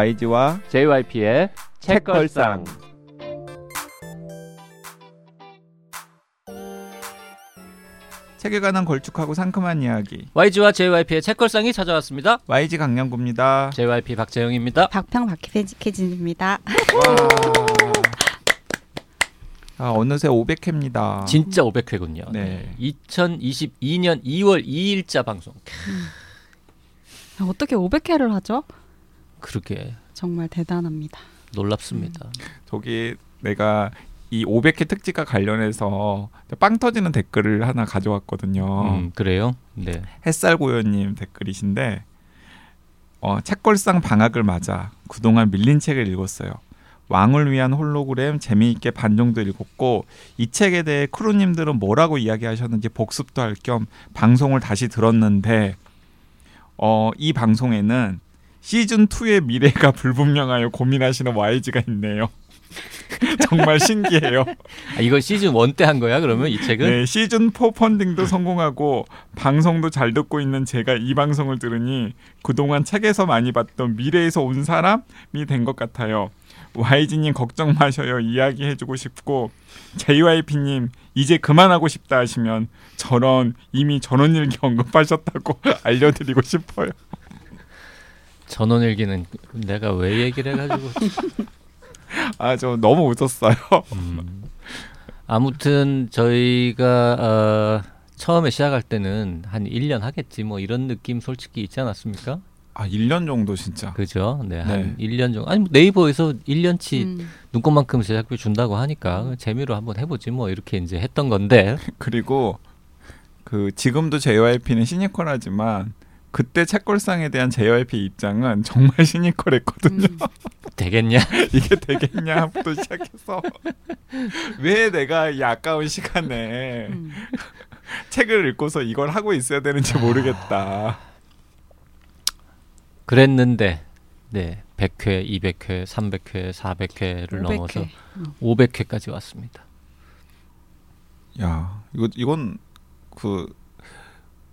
YG와 JYP의 책걸상. 책에 관한 걸쭉하고 상큼한 이야기, YG와 JYP의 책걸상이 찾아왔습니다. YG 강량구입니다. JYP 박재영입니다. 박평 박희진입니다. 아, 어느새 500회입니다. 진짜 500회군요. 네. 2022년 2월 2일자 방송. 어떻게 500회를 하죠? 그러게. 정말 대단합니다. 놀랍습니다. 저기 내가 이 500회 특집과 관련해서 빵 터지는 댓글을 하나 가져왔거든요. 그래요? 네. 햇살 고요님 댓글이신데, 책걸상 방학을 맞아 그동안 밀린 책을 읽었어요. 왕을 위한 홀로그램 재미있게 반 정도 읽었고, 이 책에 대해 크루님들은 뭐라고 이야기하셨는지 복습도 할 겸 방송을 다시 들었는데, 이 방송에는 시즌2의 미래가 불분명하여 고민하시는 YG가 있네요. 정말 신기해요. 아, 이걸 시즌1 때 한 거야 그러면 이 책은? 네, 시즌4 펀딩도 성공하고 방송도 잘 듣고 있는 제가 이 방송을 들으니 그동안 책에서 많이 봤던 미래에서 온 사람이 된 것 같아요. YG님 걱정 마셔요. 이야기해주고 싶고, JYP님 이제 그만하고 싶다 하시면 이미 전원일기 언급하셨다고 알려드리고 싶어요. 전원일기는 내가 왜 얘기를 해가지고. 아, 저 너무 웃었어요. 아무튼 저희가 처음에 시작할 때는 한 1년 하겠지 뭐 이런 느낌 솔직히 있지 않았습니까? 아, 1년 정도 진짜. 그죠? 네, 한 1년 정도. 아니, 네이버에서 1년치 눈꽃만큼 제작비 준다고 하니까 재미로 한번 해보지 뭐 이렇게 이제 했던 건데. 그리고 그 지금도 JYP는 시니컬하지만 그때 책걸상에 대한 JYP 입장은 정말 시니컬했거든요. 되겠냐? 이게 되겠냐?부터 시작해서 왜 내가 이 아까운 시간에 책을 읽고서 이걸 하고 있어야 되는지 모르겠다. 그랬는데, 네, 100회, 200회, 300회, 400회를 500회. 넘어서 500회까지 왔습니다. 야, 이건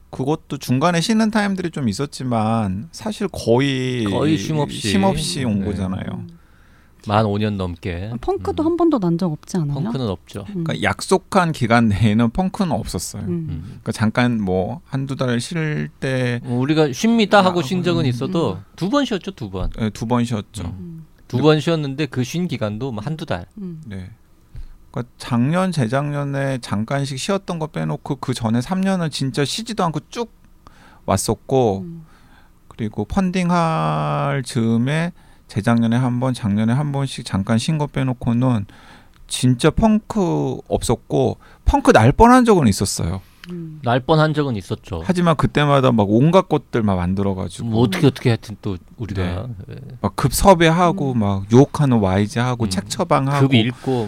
그것도 중간에 쉬는 타임들이 좀 있었지만 사실 거의 쉼 없이 온 거잖아요. 만 5년 넘게. 펑크도 한 번도 난 적 없지 않아요? 펑크는 없죠. 그러니까 약속한 기간 내에는 펑크는 없었어요. 그러니까 잠깐 뭐 한두 달을 쉴 때 우리가 쉽니다 하고 쉰 적은 있어도 두 번 쉬었죠. 네, 두 번 쉬었죠. 두 번 쉬었는데 그 쉰 기간도 뭐 한두 달. 네. 그러니까 작년 재작년에 잠깐씩 쉬었던 거 빼놓고 그 전에 3년은 진짜 쉬지도 않고 쭉 왔었고, 그리고 펀딩할 즈음에 재작년에 한 번, 작년에 한 번씩 잠깐 쉰 거 빼놓고는 진짜 펑크 없었고, 펑크 날 뻔한 적은 있었어요. 날 뻔한 적은 있었죠. 하지만 그때마다 막 온갖 것들 막 만들어가지고 뭐 어떻게 하여튼 또 우리가 네. 막 급 섭외하고 막 유혹하는 YG하고 책 처방하고 급 읽고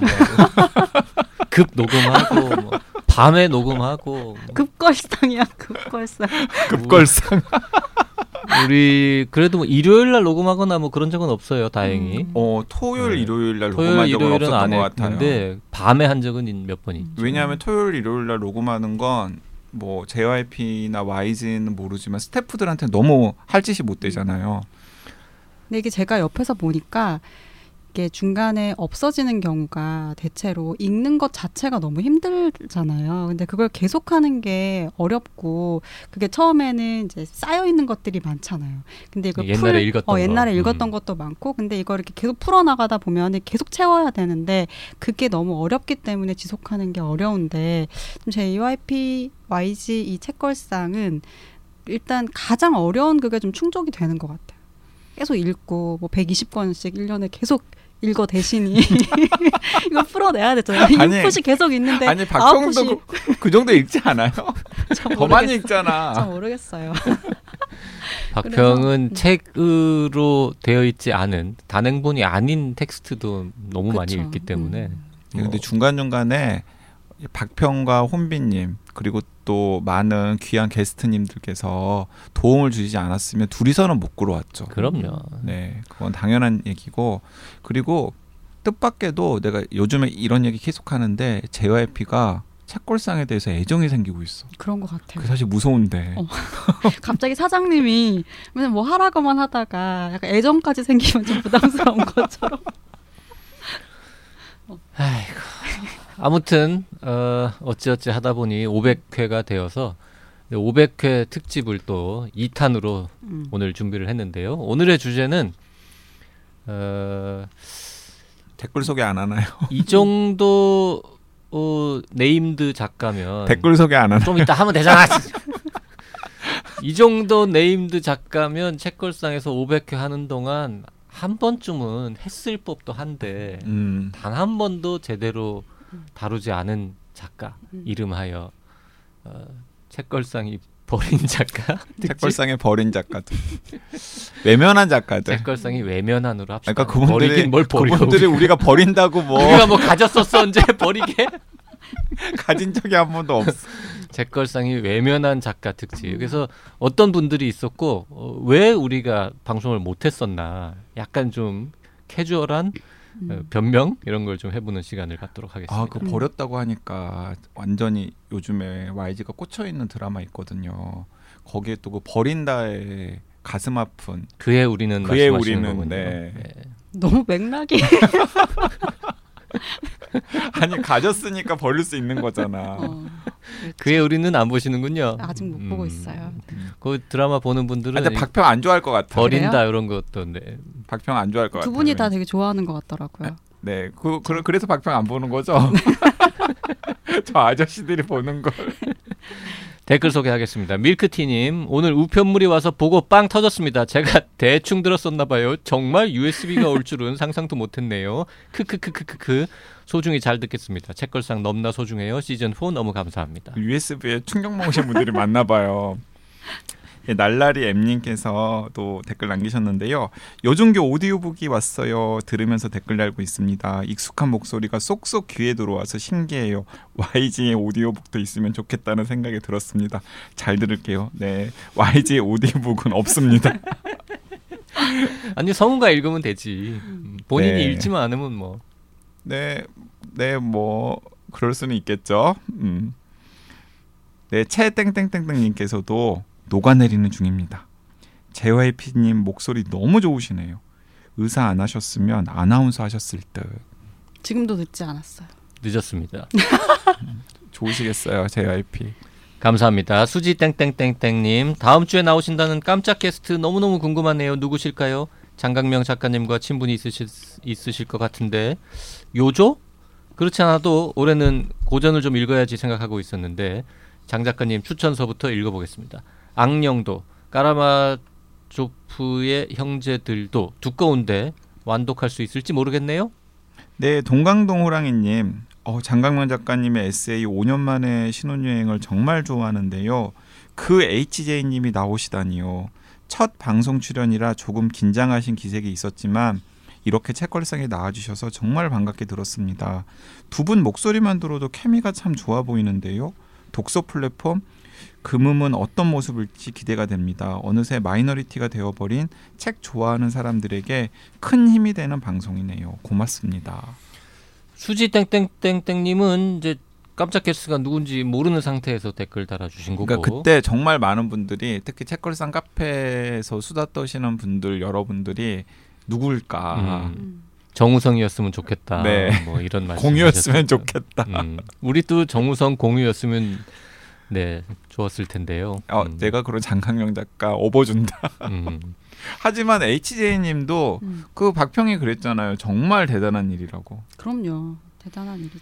급 녹음하고 뭐 밤에 녹음하고 급걸상이야. 급걸상. 우리 그래도 뭐 일요일 날 녹음하거나 뭐 그런 적은 없어요, 다행히. 토요일, 네. 일요일 날 녹음한 적은 없었던 것 같아요. 밤에 한 적은 몇 번 있죠. 왜냐하면 토요일, 일요일 날 녹음하는 건 뭐 JYP나 YG는 모르지만 스태프들한테 너무 할 짓이 못 되잖아요. 근데 이게 제가 옆에서 보니까 이게 중간에 없어지는 경우가 대체로 읽는 것 자체가 너무 힘들잖아요. 근데 그걸 계속하는 게 어렵고, 그게 처음에는 이제 쌓여 있는 것들이 많잖아요. 근데 이거 옛날에 읽었던 것도 많고, 근데 이걸 이렇게 계속 풀어나가다 보면 계속 채워야 되는데 그게 너무 어렵기 때문에 지속하는 게 어려운데, JYP, YG 이 책걸상은 일단 가장 어려운 그게 좀 충족이 되는 것 같아요. 계속 읽고 뭐 120권씩 1년에 계속 읽어 대시니 이거 풀어내야 되잖아요. 6푸시 계속 있는데. 아니, 박평도 그 정도 읽지 않아요? 더 많이 읽잖아. 저 모르겠어요. 박평은 책으로 되어 있지 않은 단행본이 아닌 텍스트도 너무 많이 읽기 때문에. 근데 중간중간에 박평과 혼비님 그리고 또 많은 귀한 게스트님들께서 도움을 주시지 않았으면 둘이서는 못 끌어왔죠. 그럼요. 네, 그건 당연한 얘기고, 그리고 뜻밖에도 내가 요즘에 이런 얘기 계속하는데 JYP가 책걸상에 대해서 애정이 생기고 있어. 그런 것 같아요. 그게 사실 무서운데. 갑자기 사장님이 맨날 뭐 하라고만 하다가 약간 애정까지 생기면 좀 부담스러운 것처럼. 아이고. 아무튼 어찌어찌 하다 보니 500회가 되어서 500회 특집을 또 2탄으로 오늘 준비를 했는데요. 오늘의 주제는 댓글 소개 안 하나요? 이 정도 네임드 작가면 댓글 소개 안 하나요? 좀 이따 하면 되잖아. 이 정도 네임드 작가면 책걸상에서 500회 하는 동안 한 번쯤은 했을 법도 한데 단 한 번도 제대로 다루지 않은 작가, 이름하여 책걸상이 버린 작가? 책걸상에 버린 작가들. 외면한 작가들. 책걸상이 외면한으로 합시다. 그러니까 그분들이, 그분들이 우리가 버린다고 뭐. 우리가 뭐 가졌었어 언제 버리게? 가진 적이 한 번도 없어. 책걸상이 외면한 작가 특집. 그래서 어떤 분들이 있었고 왜 우리가 방송을 못했었나. 약간 좀 캐주얼한 변명 이런 걸 좀 해보는 시간을 갖도록 하겠습니다. 아, 그 버렸다고 하니까 완전히 요즘에 YG가 꽂혀 있는 드라마 있거든요. 거기에 또 그 버린다의 가슴 아픈 그의 우리는 그의 말씀하시는 우리는 거군요. 네. 네. 너무 맥락이. 아니 가졌으니까 버릴 수 있는 거잖아. 그의 우리는 안 보시는군요. 아직 못 보고 있어요. 그 드라마 보는 분들은 근데 박평 안 좋아할 것 같아요. 버린다 이런 것도. 네. 박평 안 좋아할 것 같아요. 두 분이 다 되게 좋아하는 것 같더라고요. 네, 그래서 박평 안 보는 거죠. 저 아저씨들이 보는 걸. 댓글 소개하겠습니다. 밀크티님, 오늘 우편물이 와서 보고 빵 터졌습니다. 제가 대충 들었었나 봐요. 정말 USB가 올 줄은 상상도 못했네요. 크크크크크크. 소중히 잘 듣겠습니다. 책걸상 넘나 소중해요. 시즌4 너무 감사합니다. USB에 충격 먹으신 분들이 많나 봐요. 예, 날라리 엠님께서 또 댓글 남기셨는데요. 요즘교 오디오북이 왔어요. 들으면서 댓글 달고 있습니다. 익숙한 목소리가 쏙쏙 귀에 들어와서 신기해요. YG의 오디오북도 있으면 좋겠다는 생각이 들었습니다. 잘 들을게요. 네, YG의 오디오북은 없습니다. 아니 성우가 읽으면 되지. 본인이 네. 읽지만 않으면 뭐. 네, 뭐 그럴 수는 있겠죠. 네, 채 땡땡땡땡님께서도 녹아내리는 중입니다. JYP님 목소리 너무 좋으시네요. 의사 안 하셨으면 아나운서 하셨을 듯. 지금도 늦지 않았어요. 늦었습니다. 좋으시겠어요, JYP. 감사합니다. 수지 땡땡땡땡님, 다음 주에 나오신다는 깜짝 게스트 너무너무 궁금하네요. 누구실까요? 장강명 작가님과 친분이 있으실 것 같은데 요조? 그렇지 않아도 올해는 고전을 좀 읽어야지 생각하고 있었는데 장 작가님 추천서부터 읽어보겠습니다. 악령도, 까라마조프의 형제들도 두꺼운데 완독할 수 있을지 모르겠네요. 네, 동강동호랑이님. 장강명 작가님의 에세이 5년 만에 신혼여행을 정말 좋아하는데요. 그 HJ님이 나오시다니요. 첫 방송 출연이라 조금 긴장하신 기색이 있었지만 이렇게 책걸상에 나와주셔서 정말 반갑게 들었습니다. 두 분 목소리만 들어도 케미가 참 좋아 보이는데요. 독서 플랫폼 금음은 어떤 모습일지 기대가 됩니다. 어느새 마이너리티가 되어버린 책 좋아하는 사람들에게 큰 힘이 되는 방송이네요. 고맙습니다. 수지 땡땡땡땡님은 이제 깜짝 게스트가 누군지 모르는 상태에서 댓글 달아주신 거고. 그러니까 그때 정말 많은 분들이 특히 책걸상 카페에서 수다 떠시는 분들 여러분들이 누굴까. 정우성이었으면 좋겠다. 네. 뭐 이런 말씀. 공유였으면 하셨습니다. 좋겠다. 우리 또 정우성 공유였으면 네 좋았을 텐데요. 내가 그런 장강명 작가 업어준다. 하지만 HJ님도 그 박평이 그랬잖아요. 정말 대단한 일이라고. 그럼요. 대단한 일이죠.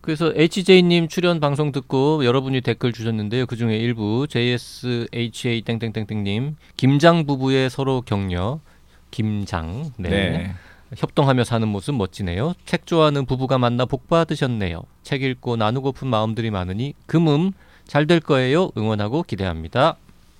그래서 HJ님 출연 방송 듣고 여러분이 댓글 주셨는데요. 그중에 일부 JSHA 땡땡땡땡님 김장 부부의 서로 격려. 김장. 네. 협동하며 사는 모습 멋지네요. 책 좋아하는 부부가 만나 복 받으셨네요. 책 읽고 나누고픈 마음들이 많으니 금음 잘 될 거예요. 응원하고 기대합니다.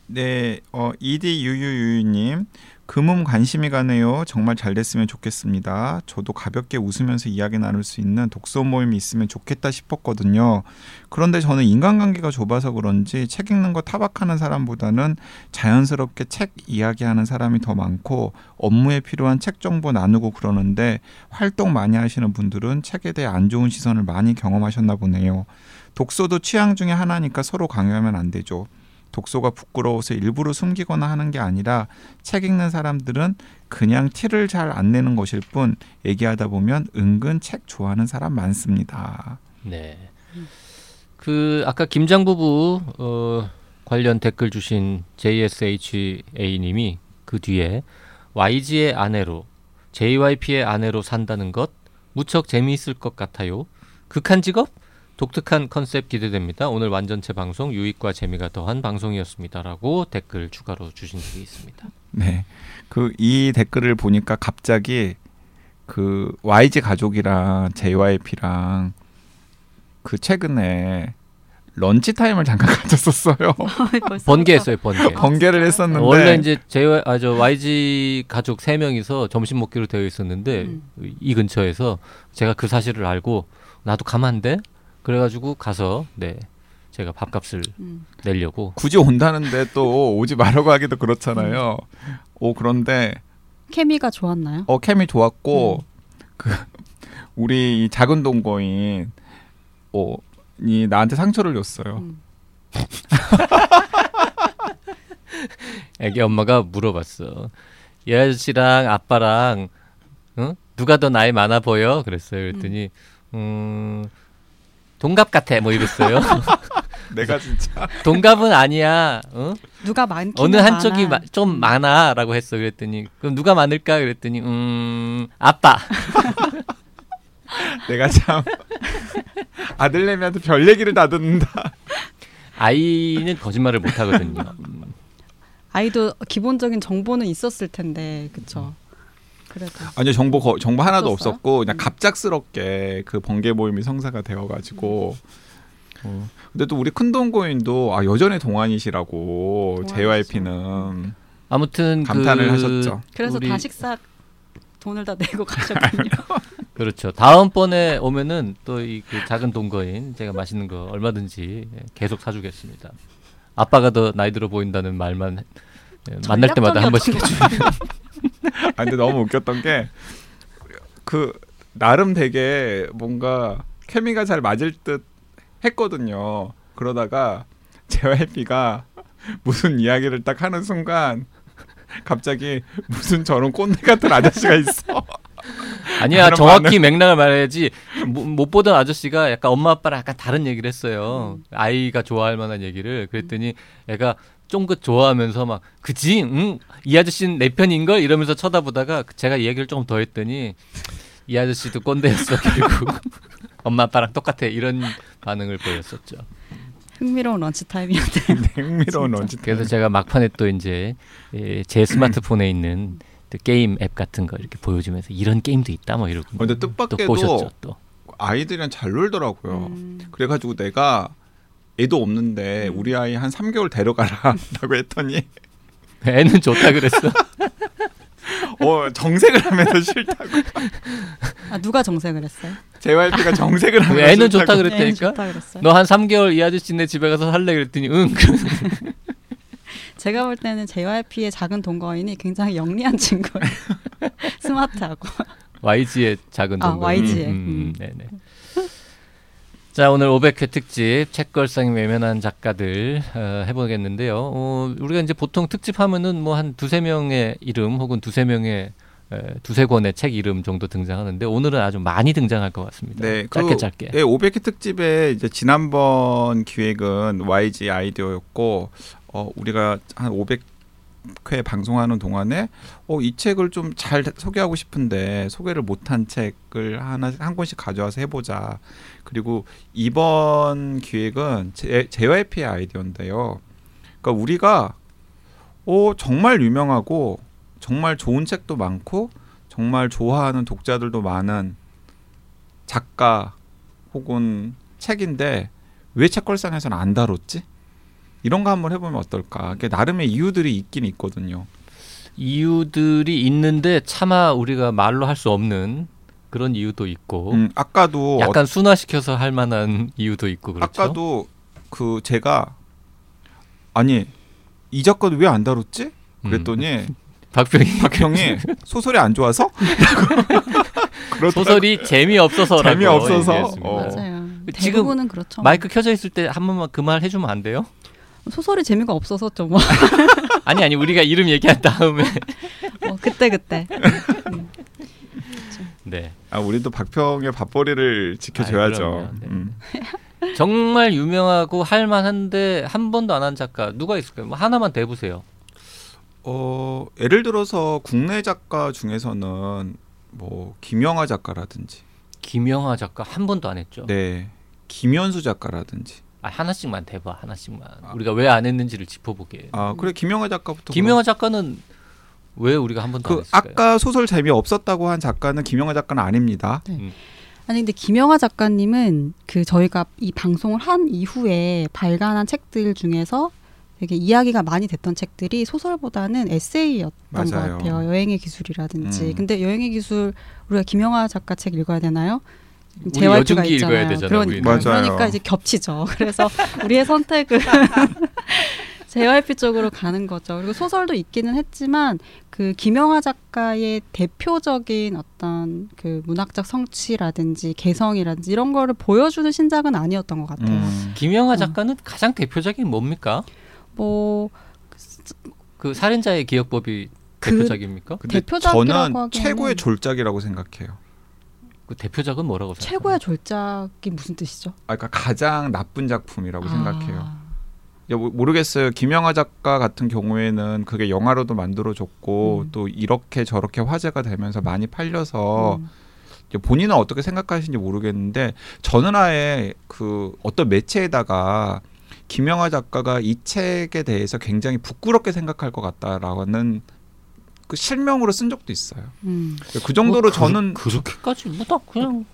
네, EDUUU님 금음 관심이 가네요. 정말 잘 됐으면 좋겠습니다. 저도 가볍게 웃으면서 이야기 나눌 수 있는 독서 모임이 있으면 좋겠다 싶었거든요. 그런데 저는 인간관계가 좁아서 그런지 책 읽는 거 타박하는 사람보다는 자연스럽게 책 이야기하는 사람이 더 많고 업무에 필요한 책 정보 나누고 그러는데 활동 많이 하시는 분들은 책에 대해 안 좋은 시선을 많이 경험하셨나 보네요. 독서도 취향 중에 하나니까 서로 강요하면 안 되죠. 독서가 부끄러워서 일부러 숨기거나 하는 게 아니라 책 읽는 사람들은 그냥 티를 잘 안 내는 것일 뿐 얘기하다 보면 은근 책 좋아하는 사람 많습니다. 네. 그 아까 김장부부 관련 댓글 주신 JSHA님이 그 뒤에 YG의 아내로 JYP의 아내로 산다는 것 무척 재미있을 것 같아요. 극한 직업? 독특한 컨셉 기대됩니다. 오늘 완전체 방송 유익과 재미가 더한 방송이었습니다라고 댓글 추가로 주신 적이 있습니다. 네, 그 이 댓글을 보니까 갑자기 그 YG 가족이랑 JYP랑 그 최근에 런치 타임을 잠깐 가졌었어요. 번개했어요, 번개. 번개를 했었는데 원래 이제 YG 가족 3명이서 점심 먹기로 되어 있었는데 이 근처에서 제가 그 사실을 알고 나도 가면 안 돼? 그래가지고 가서 네 제가 밥값을 내려고 굳이 온다는데 또 오지 말라고 하기도 그렇잖아요. 오 그런데 케미가 좋았나요? 케미 좋았고 그 우리 이 작은 동거인 이 나한테 상처를 줬어요. 애기 엄마가 물어봤어. 이 아저씨랑 아빠랑 응? 누가 더 나이 많아 보여? 그랬어요. 그랬더니 동갑 같아 뭐 이랬어요. 내가 진짜 동갑은 아니야. 어? 누가 많긴 어느 한쪽이 좀 많아라고 했어. 그랬더니 그럼 누가 많을까? 그랬더니 아빠. 내가 참 아들내미한테 별 얘기를 다 듣는다. 아이는 거짓말을 못 하거든요. 아이도 기본적인 정보는 있었을 텐데 그렇죠. 아니요 정보 하나도 없었어요? 없었고 그냥 갑작스럽게 그 번개 모임이 성사가 되어가지고 근데 또 우리 큰 동거인도 여전히 동안이시라고 JYP는 아무튼 감탄을 하셨죠. 그래서 다 식사 돈을 다 내고 가셨군요. 그렇죠. 다음번에 오면은 또 이 그 작은 동거인 제가 맛있는 거 얼마든지 계속 사주겠습니다. 아빠가 더 나이 들어 보인다는 말만 만날 때마다 한 번씩 해주면. 아 근데 너무 웃겼던 게 그 나름 되게 뭔가 케미가 잘 맞을 듯 했거든요. 그러다가 JYP가 무슨 이야기를 딱 하는 순간 갑자기 무슨 저런 꼰대 같은 아저씨가 있어. 아니야 정확히 맥락을 말해야지. 못 보던 아저씨가 약간 엄마 아빠랑 약간 다른 얘기를 했어요. 아이가 좋아할 만한 얘기를. 그랬더니 애가 쫑긋 좋아하면서 막 그지? 응? 이 아저씨는 내 편인걸? 이러면서 쳐다보다가 제가 얘기를 조금 더 했더니 이 아저씨도 꼰대였어 결국. 엄마 아빠랑 똑같아 이런 반응을 보였었죠. 흥미로운 런치타임이었대요. 네, 흥미로운 런치타임. 그래서 제가 막판에 또 이제 제 스마트폰에 있는 또 게임 앱 같은 거 이렇게 보여주면서 이런 게임도 있다 뭐 이러고 근데 뜻밖에도 꼬셨죠, 또. 아이들이랑 잘 놀더라고요. 그래가지고 내가 애도 없는데 우리 아이 한 3개월 데려가라 라고 했더니 애는 좋다 그랬어. 정색을 하면서 싫다고. 누가 정색을 했어요? JYP가 정색을 하면서 애는 싫다고. 좋다 그랬다니까. 너 한 3개월 이 아저씨네 집에 가서 살래 그랬더니 응. 제가 볼 때는 JYP의 작은 동거인이 굉장히 영리한 친구예요. 스마트하고. YG의 작은 동거인. YG의. 네네. 자 오늘 500회 특집 책걸상 외면한 작가들 해보겠는데요. 우리가 이제 보통 특집하면은 뭐 한 두세 명의 이름 혹은 두세 권의 책 이름 정도 등장하는데 오늘은 아주 많이 등장할 것 같습니다. 네, 짧게. 네, 500회 특집에 이제 지난번 기획은 YG 아이디어였고 우리가 한 500회 방송하는 동안에 이 책을 좀 잘 소개하고 싶은데 소개를 못한 책을 한 권씩 가져와서 해보자. 그리고 이번 기획은 JYP의 아이디어인데요. 그러니까 우리가 정말 유명하고 정말 좋은 책도 많고 정말 좋아하는 독자들도 많은 작가 혹은 책인데 왜 책걸상에서는 안 다뤘지? 이런 거 한번 해보면 어떨까. 그게 나름의 이유들이 있긴 있거든요. 이유들이 있는데 차마 우리가 말로 할 수 없는 그런 이유도 있고, 아까도 약간 순화시켜서 할 만한 이유도 있고 그렇죠. 아까도 그 제가 아니 이 작가도 왜 안 다뤘지? 그랬더니 박평이 소설이 안 좋아서? 소설이 재미없어서라고. 재미없어서. 맞아요. 지금 그렇죠. 마이크 켜져 있을 때 한 번만 그 말 해주면 안 돼요? 소설이 재미가 없어서 좀. 아니 우리가 이름 얘기한 다음에. 그때. 네. 우리도 박평의 밥벌이를 지켜줘야죠. 네. 정말 유명하고 할만한데 한 번도 안 한 작가 누가 있을까요? 뭐 하나만 대보세요. 예를 들어서 국내 작가 중에서는 뭐 김영하 작가라든지. 김영하 작가 한 번도 안 했죠. 네. 김현수 작가라든지. 하나씩만 대봐. 하나씩만. 우리가 왜 안 했는지를 짚어보게. 그래 김영하 작가부터. 김영하 작가는 왜 우리가 한 번도 안 했을까요? 아까 소설 재미없었다고 한 작가는 김영하 작가는 아닙니다. 네. 아니 근데 김영하 작가님은 그 저희가 이 방송을 한 이후에 발간한 책들 중에서 되게 이야기가 많이 됐던 책들이 소설보다는 에세이였던 맞아요. 것 같아요. 여행의 기술이라든지. 근데 여행의 기술 우리가 김영하 작가 책 읽어야 되나요? JYP가 있잖아요. 되잖아, 그러니까 이제 겹치죠. 그래서 우리의 선택은 JYP 쪽으로 가는 거죠. 그리고 소설도 있기는 했지만 그 김영하 작가의 대표적인 어떤 그 문학적 성취라든지 개성이라든지 이런 거를 보여주는 신작은 아니었던 것 같아요. 김영하 작가는 가장 대표적인 뭡니까? 뭐 그 살인자의 기억법이 대표작입니까? 대표작이라고 저는 최고의 졸작이라고 생각해요. 그 대표작은 뭐라고 생각해요? 최고의 졸작이 무슨 뜻이죠? 그러니까 가장 나쁜 작품이라고 생각해요. 모르겠어요. 김영하 작가 같은 경우에는 그게 영화로도 만들어졌고 또 이렇게 저렇게 화제가 되면서 많이 팔려서 본인은 어떻게 생각하시는지 모르겠는데 저는 아예 그 어떤 매체에다가 김영하 작가가 이 책에 대해서 굉장히 부끄럽게 생각할 것 같다라는 그 실명으로 쓴 적도 있어요. 그 정도로 저는 그렇게까지 뭐다 그냥.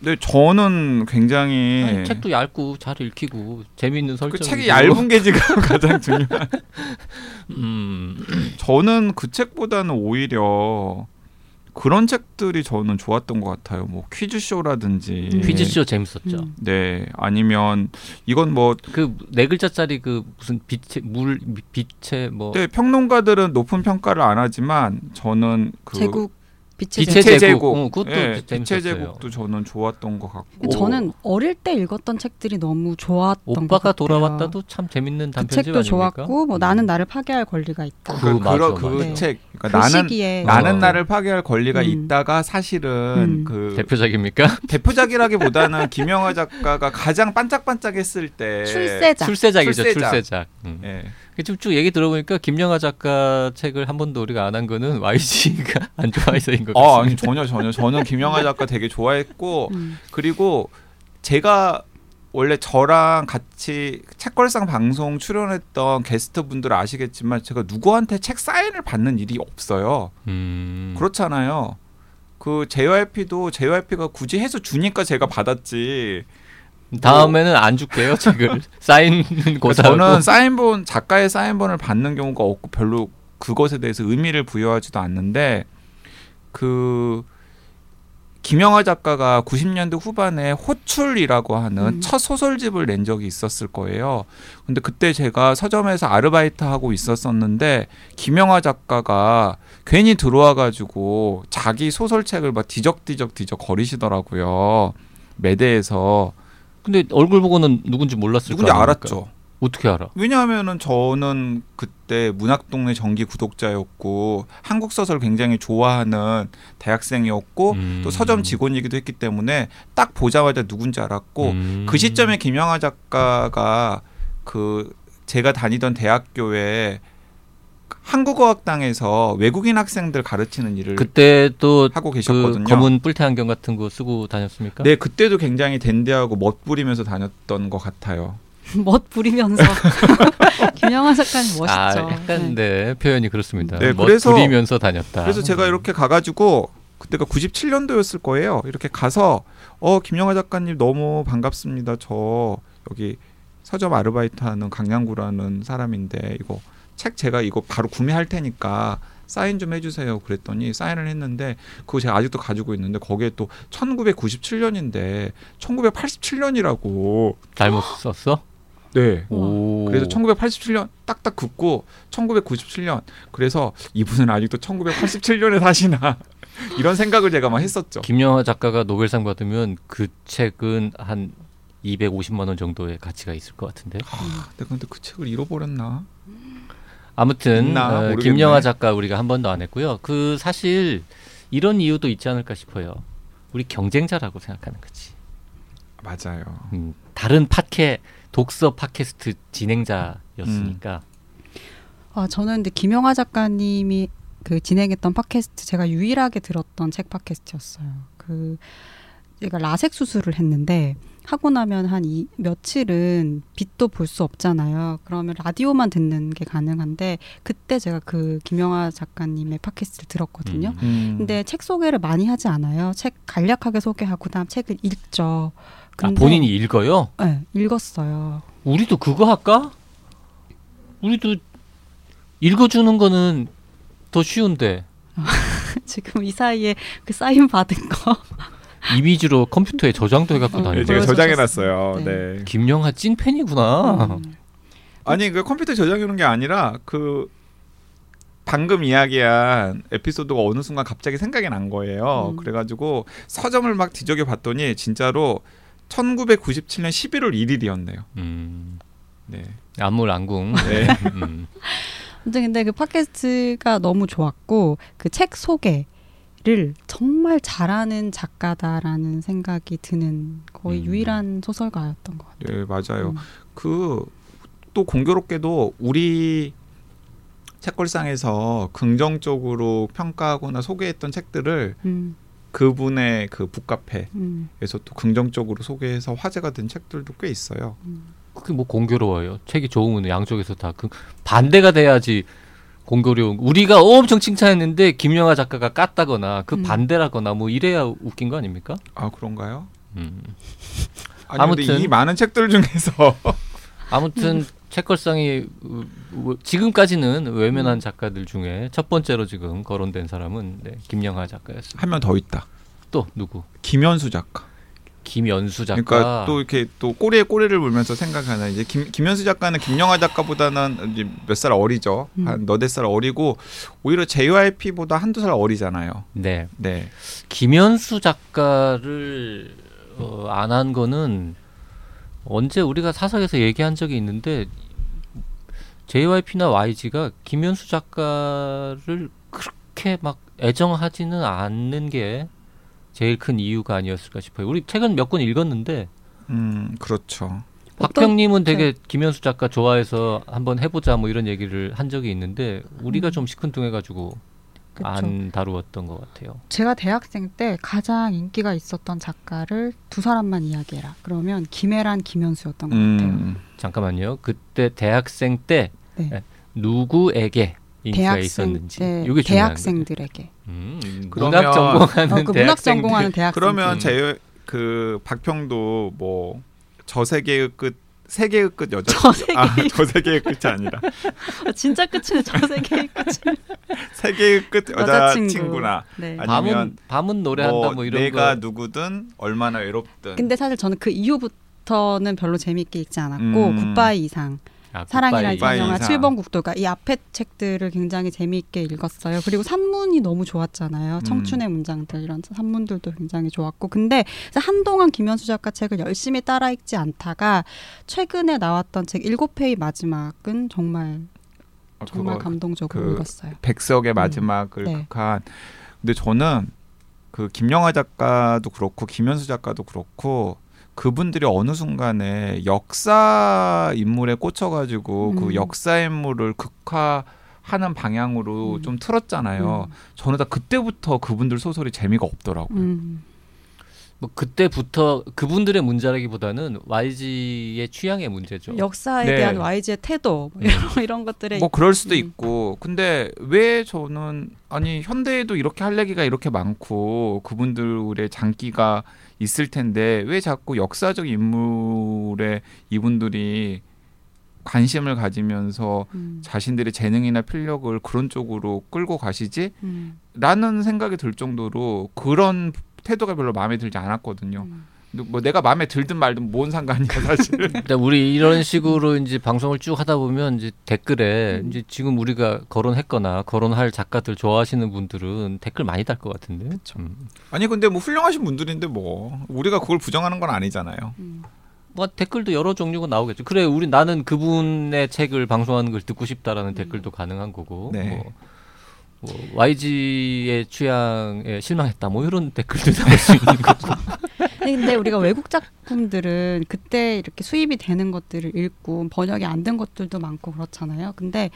네, 저는 굉장히 책도 얇고 잘 읽히고 재미있는 설정. 그 책이 얇은 게 지금 가장 중요한. 저는 그 책보다는 오히려 그런 책들이 저는 좋았던 것 같아요. 뭐 퀴즈쇼라든지. 퀴즈쇼 재밌었죠. 네, 아니면 이건 뭐 그 네 글자짜리 그 무슨 빛의 뭐. 네, 평론가들은 높은 평가를 안 하지만 저는 그. 빛의 제국. 그것도 예, 빛의 제국도 저는 좋았던 것 같고. 저는 어릴 때 읽었던 책들이 너무 좋았던 것 같아요. 오빠가 돌아왔다도 참 재밌는 단편집 아닙니까? 그 책도 좋았고 뭐 나는 나를 파괴할 권리가 있다. 그 책. 그러니까 그 시기에. 나는 나를 파괴할 권리가 있다가 사실은 그 대표작입니까? 대표작이라기보다는 김영하 작가가 가장 반짝반짝했을 때 출세작이죠. 예. 쭉 얘기 들어보니까 김영하 작가 책을 한 번도 우리가 안 한 거는 YG가 안 좋아해서인 것 같습니다. 아니 전혀. 저는 김영하 작가 되게 좋아했고 그리고 제가 원래 저랑 같이 책걸상 방송 출연했던 게스트분들 아시겠지만 제가 누구한테 책 사인을 받는 일이 없어요. 그렇잖아요. 그 JYP가 굳이 해서 주니까 제가 받았지. 다음에는 안 줄게요. 책을 사인은 고사하고. 저는 사인본 작가의 사인본을 받는 경우가 없고 별로 그것에 대해서 의미를 부여하지도 않는데 그 김영하 작가가 90년대 후반에 호출이라고 하는 첫 소설집을 낸 적이 있었을 거예요. 근데 그때 제가 서점에서 아르바이트하고 있었었는데 김영하 작가가 괜히 들어와가지고 자기 소설책을 막 뒤적뒤적 거리시더라고요. 매대에서. 근데 얼굴 보고는 누군지 몰랐을 거예요. 누군지 알았죠. 어떻게 알아? 왜냐하면은 저는 그때 문학동네 정기 구독자였고 한국 소설 굉장히 좋아하는 대학생이었고 또 서점 직원이기도 했기 때문에 딱 보자마자 누군지 알았고 그 시점에 김영하 작가가 그 제가 다니던 대학교에 한국어학당에서 외국인 학생들 가르치는 일을 그때도 하고 계셨거든요. 그 검은 뿔테 안경 같은 거 쓰고 다녔습니까? 네, 그때도 굉장히 댄디하고 멋부리면서 다녔던 것 같아요. 멋부리면서 김영하 작가님 멋있죠. 약간 네, 표현이 그렇습니다. 네, 멋부리면서 다녔다. 그래서 제가 이렇게 가가지고 그때가 97년도였을 거예요. 이렇게 가서 김영하 작가님 너무 반갑습니다. 저 여기 서점 아르바이트하는 강양구라는 사람인데 이거 책 제가 이거 바로 구매할 테니까 사인 좀 해주세요. 그랬더니 사인을 했는데 그거 제가 아직도 가지고 있는데 거기에 또 1997년인데 1987년이라고 잘못 썼어? 네. 오. 그래서 1987년 딱딱 긋고 1997년. 그래서 이분은 아직도 1987년에 사시나 이런 생각을 제가 막 했었죠. 김영하 작가가 노벨상 받으면 그 책은 한 250만 원 정도의 가치가 있을 것 같은데. 아, 내가 근데 그 책을 잃어버렸나? 아무튼 김영하 작가 우리가 한 번도 안 했고요. 그 사실 이런 이유도 있지 않을까 싶어요. 우리 경쟁자라고 생각하는 거지. 맞아요. 다른 독서 팟캐스트 진행자였으니까. 아, 저는 근데 김영하 작가님이 그 진행했던 팟캐스트 제가 유일하게 들었던 책 팟캐스트였어요. 그 제가 라섹 수술을 했는데 하고 나면 한 며칠은 빛도 볼 수 없잖아요. 그러면 라디오만 듣는 게 가능한데 그때 제가 그 김영하 작가님의 팟캐스트를 들었거든요. 근데 책 소개를 많이 하지 않아요. 책 간략하게 소개하고 다음 책을 읽죠. 근데, 아, 본인이 읽어요? 네, 읽었어요. 우리도 그거 할까? 우리도 읽어주는 거는 더 쉬운데. 지금 이 사이에 그 사인 받은 거. 이미지로 컴퓨터에 저장도 해갖고 다니고. 제가 저장해놨어요. 네. 네. 김영하 찐팬이구나. 아니 그 컴퓨터에 저장해놓은 게 아니라 그 방금 이야기한 에피소드가 어느 순간 갑자기 생각이 난 거예요. 그래가지고 서점을 막 뒤적여 봤더니 진짜로 1997년 11월 1일이었네요. 네. 안물안궁. 네. 근데 그 팟캐스트가 너무 좋았고 그 책 소개 를 정말 잘하는 작가다라는 생각이 드는 거의 유일한 소설가였던 것 같아요. 네, 맞아요. 그 또 공교롭게도 우리 책걸상에서 긍정적으로 평가하거나 소개했던 책들을 그분의 그 북카페에서 또 긍정적으로 소개해서 화제가 된 책들도 꽤 있어요. 그게 뭐 공교로워요. 책이 좋으면 양쪽에서 다 그 반대가 돼야지. 공교로운. 우리가 엄청 칭찬했는데 김영하 작가가 깠다거나 그 반대라거나 뭐 이래야 웃긴 거 아닙니까? 아, 그런가요? 아니, 아무튼 근데 이 많은 책들 중에서 아무튼 책걸상이 지금까지는 외면한 작가들 중에 첫 번째로 지금 거론된 사람은 네, 김영하 작가였습니다. 한 명 더 있다. 또 누구? 김현수 작가. 김연수 작가. 그러니까 또 이렇게 또 꼬리에 꼬리를 물면서 생각하는 이제 김연수 작가는 김영하 작가보다는 이제 몇 살 어리죠. 한 너댓 살 어리고 오히려 JYP보다 한두 살 어리잖아요. 네. 네. 김연수 작가를 안 한 거는 언제 우리가 사석에서 얘기한 적이 있는데 JYP나 YG가 김연수 작가를 그렇게 막 애정하지는 않는 게 제일 큰 이유가 아니었을까 싶어요. 우리 책은 몇 권 읽었는데. 그렇죠. 박평님은 되게 김현수 작가 좋아해서 한번 해보자 뭐 이런 얘기를 한 적이 있는데 우리가 좀 시큰둥해가지고 그쵸. 안 다루었던 것 같아요. 제가 대학생 때 가장 인기가 있었던 작가를 두 사람만 이야기해라. 그러면 김애란, 김현수였던 것 같아요. 잠깐만요. 그때 대학생 때 네. 누구에게 인기가 있었는지. 이게 대학생들에게. 그러면 문학 전공하는 대학생. 그러면 제 그 박평도 뭐 저 세계의 끝 여자. 저 세계의 끝이 아니라. 진짜 끝이네. 저 세계의 끝. 세계의 끝 여자친구나. 네. 아니면 밤은 노래한다 뭐 이런 내가 거. 누구든 얼마나 외롭든. 근데 사실 저는 그 이후부터는 별로 재미있게 읽지 않았고 굿바이 이상. 아, 사랑이란 인형아 7번 국도가 이 앞에 책들을 굉장히 재미있게 읽었어요. 그리고 산문이 너무 좋았잖아요. 청춘의 문장들 이런 산문들도 굉장히 좋았고 근데 한동안 김현수 작가 책을 열심히 따라 읽지 않다가 최근에 나왔던 책 7회의 마지막은 정말 감동적으로 읽었어요. 백석의 마지막을 극한. 네. 근데 저는 그 김영하 작가도 그렇고 김현수 작가도 그렇고 그분들이 어느 순간에 역사 인물에 꽂혀가지고 그 역사 인물을 극화하는 방향으로 좀 틀었잖아요. 저는 다 그때부터 그분들 소설이 재미가 없더라고요. 뭐 그때부터 그분들의 문제라기보다는 YG의 취향의 문제죠. 역사에 네. 대한 YG의 태도 이런 것들에 뭐 그럴 수도 있고. 근데 왜 저는 아니 현대에도 이렇게 할 얘기가 이렇게 많고 그분들의 장기가 있을 텐데 왜 자꾸 역사적 인물에 이분들이 관심을 가지면서 자신들의 재능이나 필력을 그런 쪽으로 끌고 가시지? 라는 생각이 들 정도로 그런 태도가 별로 마음에 들지 않았거든요. 뭐 내가 마음에 들든 말든 뭔 상관이야 사실. 우리 이런 식으로 이제 방송을 쭉 하다 보면 이제 댓글에 이제 지금 우리가 거론했거나 거론할 작가들 좋아하시는 분들은 댓글 많이 달 것 같은데. 그렇죠. 아니 근데 뭐 훌륭하신 분들인데 뭐 우리가 그걸 부정하는 건 아니잖아요. 뭐 댓글도 여러 종류가 나오겠죠. 그래, 우리 나는 그분의 책을 방송하는 걸 듣고 싶다라는 댓글도 가능한 거고. 네. 뭐 YG의 취향에 실망했다. 뭐 이런 댓글도 나올 수 있는 거고. 근데 우리가 외국 작품들은 그때 이렇게 수입이 되는 것들을 읽고 번역이 안 된 것들도 많고 그렇잖아요. 근데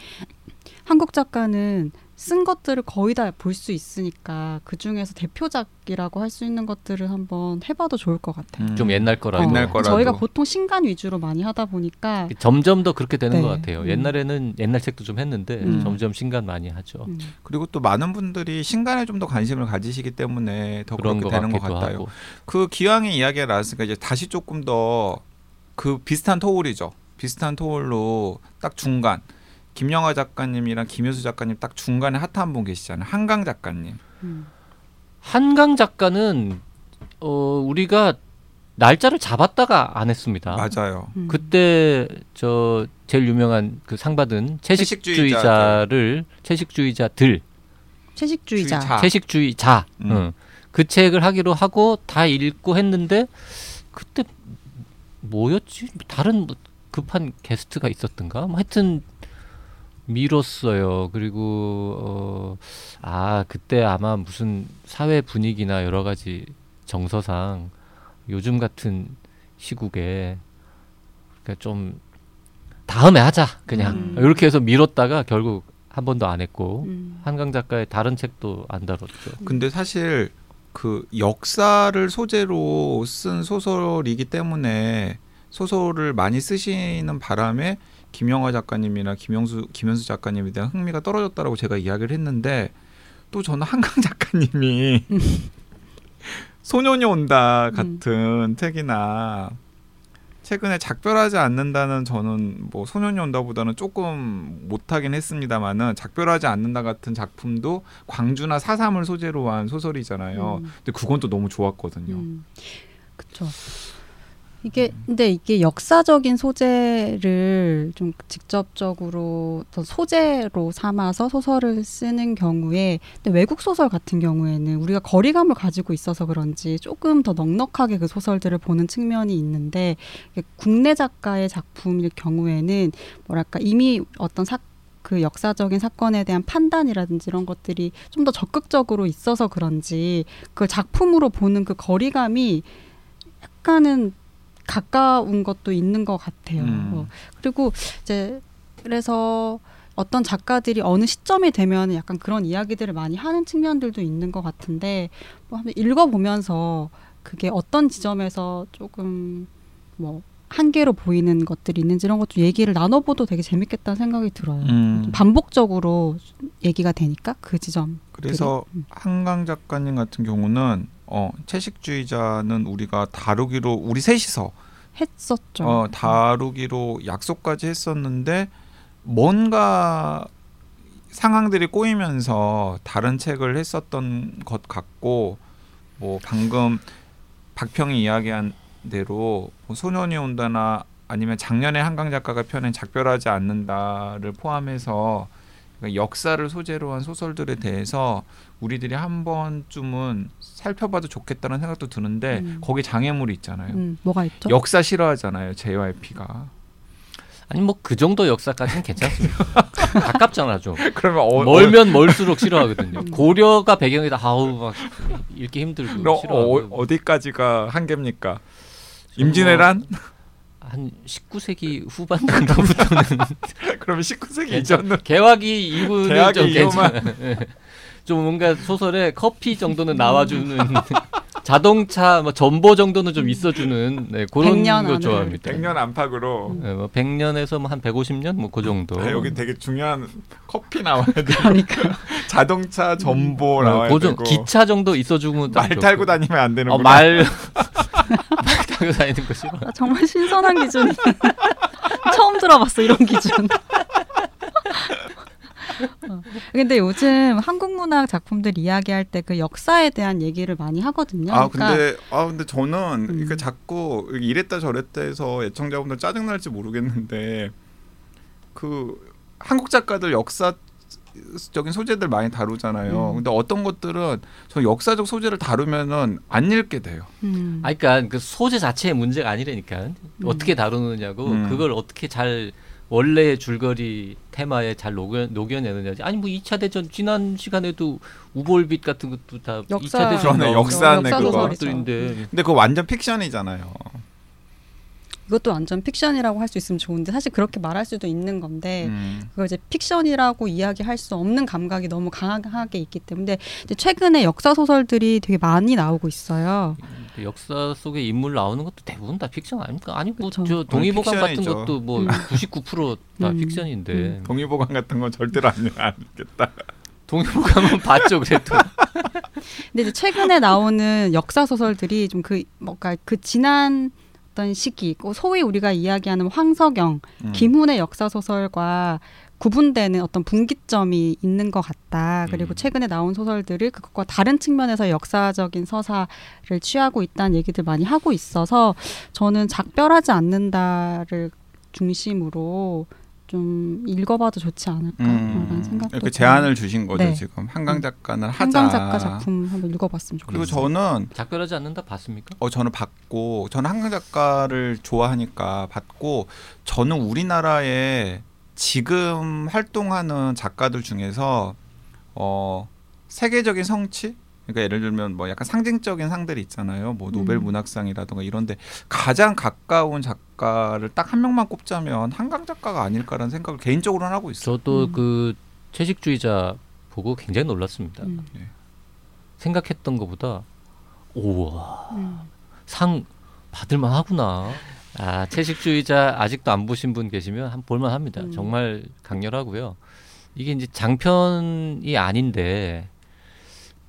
한국 작가는 쓴 것들을 거의 다 볼 수 있으니까 그중에서 대표작이라고 할 수 있는 것들을 한번 해봐도 좋을 것 같아요. 좀 옛날 거라도. 옛날 거라도. 저희가 보통 신간 위주로 많이 하다 보니까 점점 더 그렇게 되는 네. 것 같아요. 옛날에는 옛날 책도 좀 했는데 점점 신간 많이 하죠. 그리고 또 많은 분들이 신간에 좀 더 관심을 가지시기 때문에 더 그렇게 되는 것 같아요. 하고. 그 기왕의 이야기가 나왔으니까 이제 다시 조금 더 그 비슷한 토울이죠. 비슷한 토울로 딱 중간. 김영하 작가님이랑 김현수 작가님 딱 중간에 핫한 분 계시잖아요. 한강 작가님. 한강 작가는 우리가 날짜를 잡았다가 안 했습니다. 맞아요. 그때 저 제일 유명한 그 상 받은 채식주의자. 그 책을 하기로 하고 다 읽고 했는데 그때 뭐였지? 다른 뭐 급한 게스트가 있었던가? 뭐 하여튼 미뤘어요. 그리고 그때 아마 무슨 사회 분위기나 여러 가지 정서상 요즘 같은 시국에 그러니까 좀 다음에 하자 그냥 이렇게 해서 미뤘다가 결국 한 번도 안 했고 한강 작가의 다른 책도 안 다뤘죠. 근데 사실 그 역사를 소재로 쓴 소설이기 때문에 소설을 많이 쓰시는 바람에 김영하 작가님이나 김현수 작가님에 대한 흥미가 떨어졌다라고 제가 이야기를 했는데 또 저는 한강 작가님이 소년이 온다 같은 책이나 최근에 작별하지 않는다는 저는 뭐 소년이 온다보다는 조금 못하긴 했습니다만은 작별하지 않는다 같은 작품도 광주나 사삼을 소재로 한 소설이잖아요. 근데 그건 또 너무 좋았거든요. 그렇죠. 근데 이게 역사적인 소재를 좀 직접적으로 소재로 삼아서 소설을 쓰는 경우에, 근데 외국 소설 같은 경우에는 우리가 거리감을 가지고 있어서 그런지 조금 더 넉넉하게 그 소설들을 보는 측면이 있는데, 국내 작가의 작품일 경우에는 뭐랄까 이미 어떤 그 역사적인 사건에 대한 판단이라든지 이런 것들이 좀 더 적극적으로 있어서 그런지 그 작품으로 보는 그 거리감이 약간은 가까운 것도 있는 것 같아요. 그리고 이제 그래서 어떤 작가들이 어느 시점이 되면 약간 그런 이야기들을 많이 하는 측면들도 있는 것 같은데 뭐 한번 읽어보면서 그게 어떤 지점에서 조금 뭐 한계로 보이는 것들이 있는지 이런 것도 얘기를 나눠봐도 되게 재밌겠다는 생각이 들어요. 반복적으로 얘기가 되니까 그 지점. 그래서 한강 작가님 같은 경우는 채식주의자는 우리가 다루기로 우리 셋이서 했었죠. 다루기로 약속까지 했었는데 뭔가 상황들이 꼬이면서 다른 책을 했었던 것 같고 뭐 방금 박평이 이야기한 대로 뭐 소년이 온다나 아니면 작년에 한강 작가가 펴낸 작별하지 않는다를 포함해서 그러니까 역사를 소재로 한 소설들에 대해서 우리들이 한 번쯤은 살펴봐도 좋겠다는 생각도 드는데 거기 장애물이 있잖아요. 뭐가 있죠? 역사 싫어하잖아요. JYP가. 아니 뭐 그 정도 역사까지는 괜찮습니다. 가깝잖아 좀. 그러면 멀면 멀수록 싫어하거든요. 고려가 배경이다. 아우 막 읽기 힘들고 싫어하고. 어디까지가 한계입니까? 임진왜란? 한 19세기 후반 정도부터는 그러면 19세기 이전은 개화기 이후는 좀 괜찮아. 좀 뭔가 소설에 커피 정도는 나와주는 자동차 뭐 전보 정도는 좀 있어주는 네, 그런 거 좋아합니다. 100년 안팎으로 네, 뭐 100년에서 뭐 한 150년 뭐 그 정도. 아, 여기 되게 중요한 커피 나와야 돼. 그러니까 자동차 전보 나와야 되고 기차 정도 있어주고 말 좋고. 타고 다니면 안 되는구나. 말 타고 다니는 거 싫어. 아, 정말 신선한 기준. 처음 들어봤어 이런 기준. 근데 요즘 한국 문학 작품들 이야기할 때 그 역사에 대한 얘기를 많이 하거든요. 아 그러니까, 근데 저는 그러니까 자꾸 이랬다 저랬다 해서 애청자분들 짜증 날지 모르겠는데 그 한국 작가들 역사적인 소재들 많이 다루잖아요. 근데 어떤 것들은 저 역사적 소재를 다루면은 안 읽게 돼요. 아 그러니까 그 소재 자체의 문제가 아니라니까 어떻게 다루느냐고 그걸 어떻게 잘 원래의 줄거리 테마에 잘 녹여내느냐지. 아니 뭐 2차 대전 지난 시간에도 우볼빛 같은 것도 다 역사, 2차 대전 역사네 그것들인데. 근데 그거 완전 픽션이잖아요. 이것도 완전 픽션이라고 할 수 있으면 좋은데 사실 그렇게 말할 수도 있는 건데 그걸 이제 픽션이라고 이야기할 수 없는 감각이 너무 강하게 있기 때문에 이제 최근에 역사 소설들이 되게 많이 나오고 있어요. 역사 속에 인물 나오는 것도 대부분 다 픽션 아닙니까? 아니 뭐 저 동의보감 같은 것도 뭐 99% 다 픽션인데 동의보감 같은 건 절대로 안 읽겠다. 동의보감은 봤죠 그래도. 근데 이제 최근에 나오는 역사 소설들이 좀 그 뭔가 그 지난 시기, 소위 우리가 이야기하는 황석영, 김훈의 역사소설과 구분되는 어떤 분기점이 있는 것 같다. 그리고 최근에 나온 소설들이 그것과 다른 측면에서 역사적인 서사를 취하고 있다는 얘기들 많이 하고 있어서 저는 작별하지 않는다를 중심으로 좀 읽어봐도 좋지 않을까 그런 생각도. 이렇게 제안을 주신 거죠 네. 지금 한강 작가는 하자. 한강 작가 작품 한번 읽어봤으면 좋겠어요. 그리고 저는 작별하지 않는다 봤습니까? 저는 봤고 저는 한강 작가를 좋아하니까 봤고 저는 우리나라에 지금 활동하는 작가들 중에서 세계적인 성취? 그러니까 예를 들면 뭐 약간 상징적인 상들이 있잖아요. 뭐 노벨 문학상이라든가 이런데 가장 가까운 작가를 딱 한 명만 꼽자면 한강 작가가 아닐까라는 생각을 개인적으로는 하고 있어요. 저도 그 채식주의자 보고 굉장히 놀랐습니다. 생각했던 것보다 우와 상 받을만 하구나. 아 채식주의자 아직도 안 보신 분 계시면 한번 볼만합니다. 정말 강렬하고요. 이게 이제 장편이 아닌데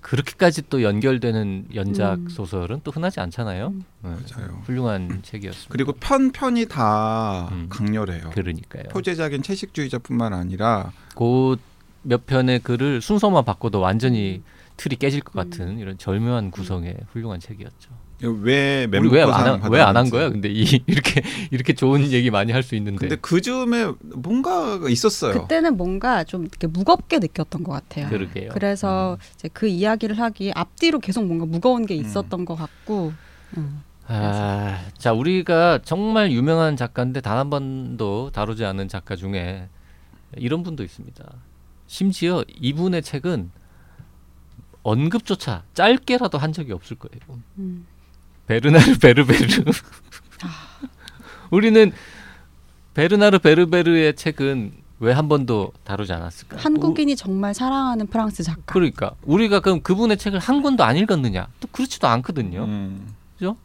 그렇게까지 또 연결되는 연작 소설은 또 흔하지 않잖아요. 네, 맞아요. 훌륭한 책이었습니다. 그리고 편이 다 강렬해요. 그러니까요. 표제작인 채식주의자뿐만 아니라 그 몇 편의 글을 순서만 바꿔도 완전히 틀이 깨질 것 같은 이런 절묘한 구성의 훌륭한 책이었죠. 왜 멤버상 왜 안 한 거야? 근데 이렇게 좋은 얘기 많이 할 수 있는데. 근데 그 즈음에 뭔가가 있었어요. 그때는 뭔가 좀 이렇게 무겁게 느꼈던 것 같아요. 그러게요. 그래서 이제 그 이야기를 하기에 앞뒤로 계속 뭔가 무거운 게 있었던 것 같고. 아, 자 우리가 정말 유명한 작가인데 단 한 번도 다루지 않은 작가 중에 이런 분도 있습니다. 심지어 이분의 책은 언급조차 짧게라도 한 적이 없을 거예요. 베르나르 베르베르. 우리는 베르나르 베르베르의 책은 왜 한 번도 다루지 않았을까? 한국인이 정말 사랑하는 프랑스 작가. 그러니까 우리가 그럼 그분의 책을 한 권도 안 읽었느냐? 또 그렇지도 않거든요. 그죠?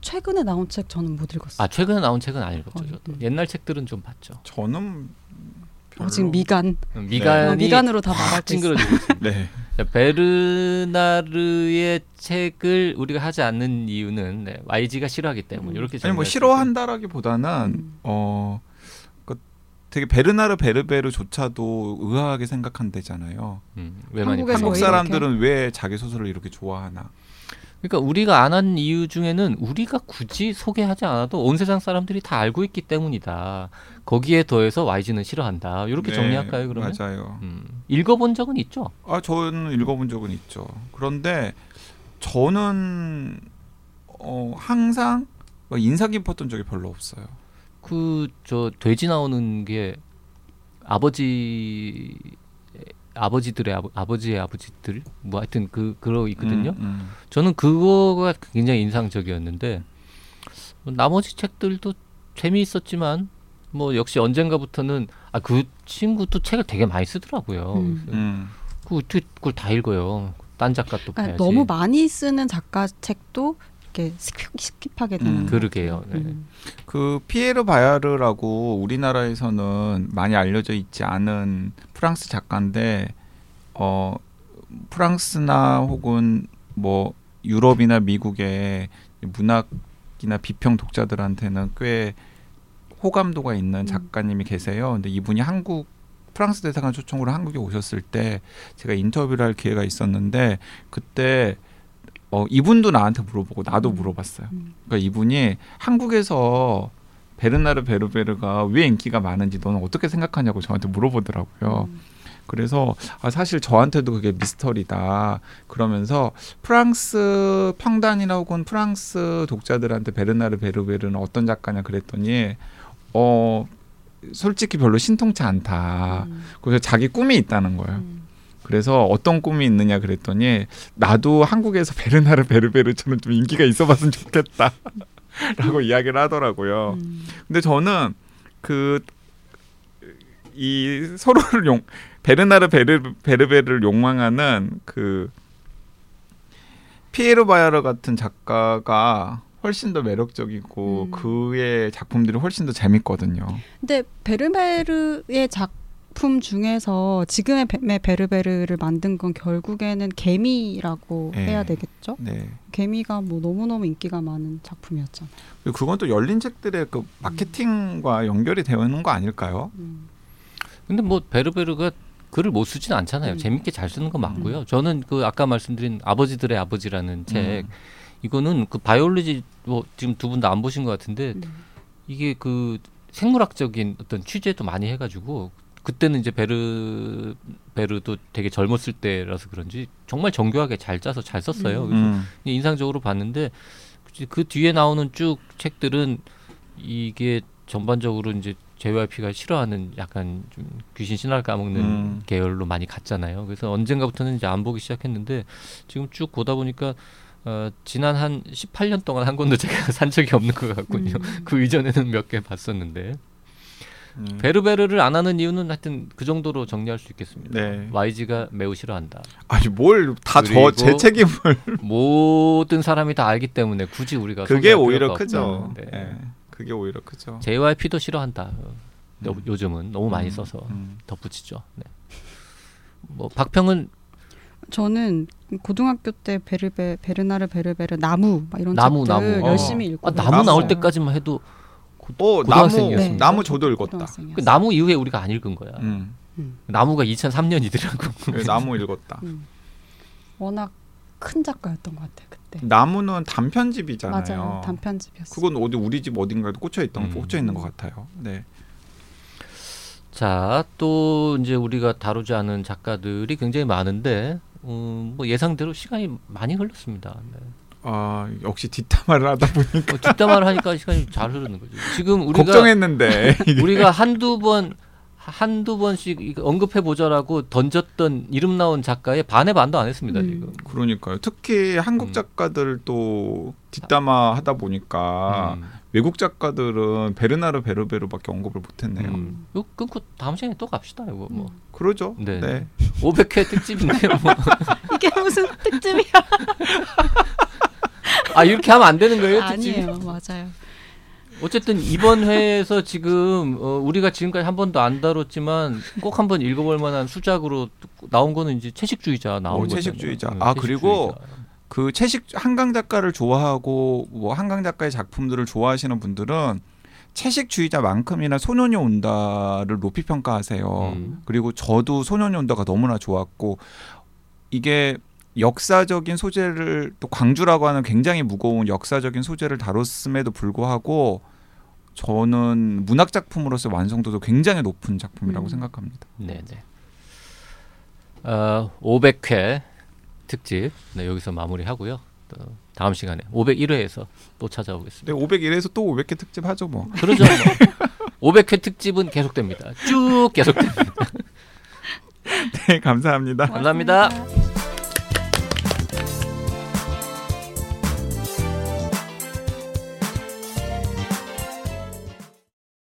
최근에 나온 책 저는 못 읽었어요. 아 최근에 나온 책은 안 읽었죠. 저도. 옛날 책들은 좀 봤죠. 저는 지금 미간이 미간으로 다 말할 수 찡그러지고 있습니다. 네. 베르나르의 책을 우리가 하지 않는 이유는 YG가 싫어하기 때문에 이렇게 아니 뭐 싫어한다라기보다는 되게 베르나르 베르베르조차도 의아하게 생각한대잖아요. 왜 많이 한국 사람들은 왜 자기 소설을 이렇게 좋아하나? 그러니까 우리가 안 한 이유 중에는 우리가 굳이 소개하지 않아도 온 세상 사람들이 다 알고 있기 때문이다. 거기에 더해서 YG는 싫어한다. 이렇게 네, 정리할까요, 그러면? 맞아요. 읽어본 적은 있죠? 아, 저는 읽어본 적은 있죠. 그런데 저는 항상 인상 깊었던 적이 별로 없어요. 돼지 나오는 게 아버지들의 아버지들 뭐 하여튼 그러고 있거든요. 저는 그거가 굉장히 인상적이었는데 나머지 책들도 재미있었지만 뭐 역시 언젠가부터는 그 친구도 책을 되게 많이 쓰더라고요. 그걸 다 읽어요. 딴 작가 또 그러니까 봐야지. 너무 많이 쓰는 작가 책도 이렇게 스킵하게 되는. 그러게요. 네. 그 피에르 바야르라고 우리나라에서는 많이 알려져 있지 않은 프랑스 작가인데 프랑스나 혹은 뭐 유럽이나 미국의 문학이나 비평 독자들한테는 꽤 호감도가 있는 작가님이 계세요. 근데 이분이 한국 프랑스 대사관 초청으로 한국에 오셨을 때 제가 인터뷰를 할 기회가 있었는데 그때 이분도 나한테 물어보고 나도 물어봤어요. 그러니까 이분이 한국에서 베르나르 베르베르가 왜 인기가 많은지 너는 어떻게 생각하냐고 저한테 물어보더라고요. 그래서 사실 저한테도 그게 미스터리다 그러면서 프랑스 평단이나 혹은 프랑스 독자들한테 베르나르 베르베르는 어떤 작가냐 그랬더니 솔직히 별로 신통치 않다. 그래서 자기 꿈이 있다는 거예요. 그래서 어떤 꿈이 있느냐 그랬더니 나도 한국에서 베르나르 베르베르처럼 좀 인기가 있어봤으면 좋겠다 라고 이야기를 하더라고요. 근데 저는 이 서로를 베르나르 베르베르를 욕망하는 그 피에르 바야르 같은 작가가 훨씬 더 매력적이고 그의 작품들이 훨씬 더 재밌거든요. 근데 베르베르의 작품 중에서 지금의 베르베르를 만든 건 결국에는 개미라고 네. 해야 되겠죠? 네. 개미가 뭐 너무너무 인기가 많은 작품이었잖아요. 그건 또 열린 책들의 그 마케팅과 연결이 되어 있는 거 아닐까요? 근데 뭐 베르베르가 글을 못 쓰진 않잖아요. 재밌게 잘 쓰는 거 맞고요. 저는 그 아까 말씀드린 아버지들의 아버지라는 책 이거는 그 바이올로지 뭐 지금 두 분 다 안 보신 것 같은데 이게 그 생물학적인 어떤 취재도 많이 해가지고 그때는 이제 베르도 되게 젊었을 때라서 그런지 정말 정교하게 잘 짜서 잘 썼어요. 그래서 인상적으로 봤는데 그 뒤에 나오는 쭉 책들은 이게 전반적으로 이제 JYP가 싫어하는 약간 좀 귀신 신화를 까먹는 계열로 많이 갔잖아요. 그래서 언젠가부터는 이제 안 보기 시작했는데 지금 쭉 보다 보니까 지난 한 18년 동안 한 권도 제가 산 적이 없는 것 같군요. 그 이전에는 몇 개 봤었는데 베르베르를 안 하는 이유는 하여튼 그 정도로 정리할 수 있겠습니다. 네. YG가 매우 싫어한다. 아니 뭘 다 제 책임을 모든 사람이 다 알기 때문에 굳이 우리가 그게 오히려 크죠. 네. 그게 오히려 크죠. JYP도 싫어한다. 요즘은 너무 많이 써서 덧붙이죠. 네. 뭐 박평은 저는 고등학교 때 베르나르 베르베르 나무 막 이런 책들 열심히 읽고 나무 나올 때까지만 해도 고등학생이었습니다. 네. 나무 저도 읽었다. 그 나무 이후에 우리가 안 읽은 거야. 나무가 2003년이더라고. 네, 나무 읽었다. 워낙 큰 작가였던 것 같아요. 그때. 나무는 단편집이잖아요. 맞아요. 단편집이었어요. 그건 우리 집 어딘가에도 꽂혀 있는 것 같아요. 네. 자, 또 이제 우리가 다루지 않은 작가들이 굉장히 많은데 뭐 예상대로 시간이 많이 흘렀습니다. 네. 아, 역시 뒷담화를 하다 보니까 뒷담화를 하니까 시간이 잘 흐르는 거죠. 지금 우리가 걱정했는데 우리가 한두 번씩 언급해 보자라고 던졌던 이름 나온 작가의 반의 반도 안 했습니다. 지금. 그러니까요. 특히 한국 작가들 또 뒷담화 하다 보니까 외국 작가들은 베르나르 베르베르밖에 언급을 못했네요. 이거 끊고 다음 시간에 또 갑시다. 이거 뭐. 그러죠. 네. 500회 특집인데요. 뭐. 이게 무슨 특집이야? 아 이렇게 하면 안 되는 거예요? 특집이? 아니에요, 맞아요. 어쨌든 이번 회에서 지금 우리가 지금까지 한 번도 안 다뤘지만 꼭 한번 읽어볼 만한 수작으로 나온 거는 이제 채식주의자 나온 거잖아요. 채식주의자. 네, 아 채식주의자. 그리고 그 한강 작가를 좋아하고 뭐 한강 작가의 작품들을 좋아하시는 분들은 채식주의자만큼이나 소년이 온다를 높이 평가하세요. 그리고 저도 소년이 온다가 너무나 좋았고 이게 역사적인 소재를 또 광주라고 하는 굉장히 무거운 역사적인 소재를 다뤘음에도 불구하고 저는 문학 작품으로서 완성도도 굉장히 높은 작품이라고 생각합니다. 네네. 500회 특집 네, 여기서 마무리하고요. 또 다음 시간에 501회에서 또 찾아오겠습니다. 네, 501회에서 또 500회 특집 하죠 뭐. 그러죠. 뭐. 500회 특집은 계속됩니다. 쭉 계속됩니다. 네, 감사합니다. 고맙습니다. 감사합니다.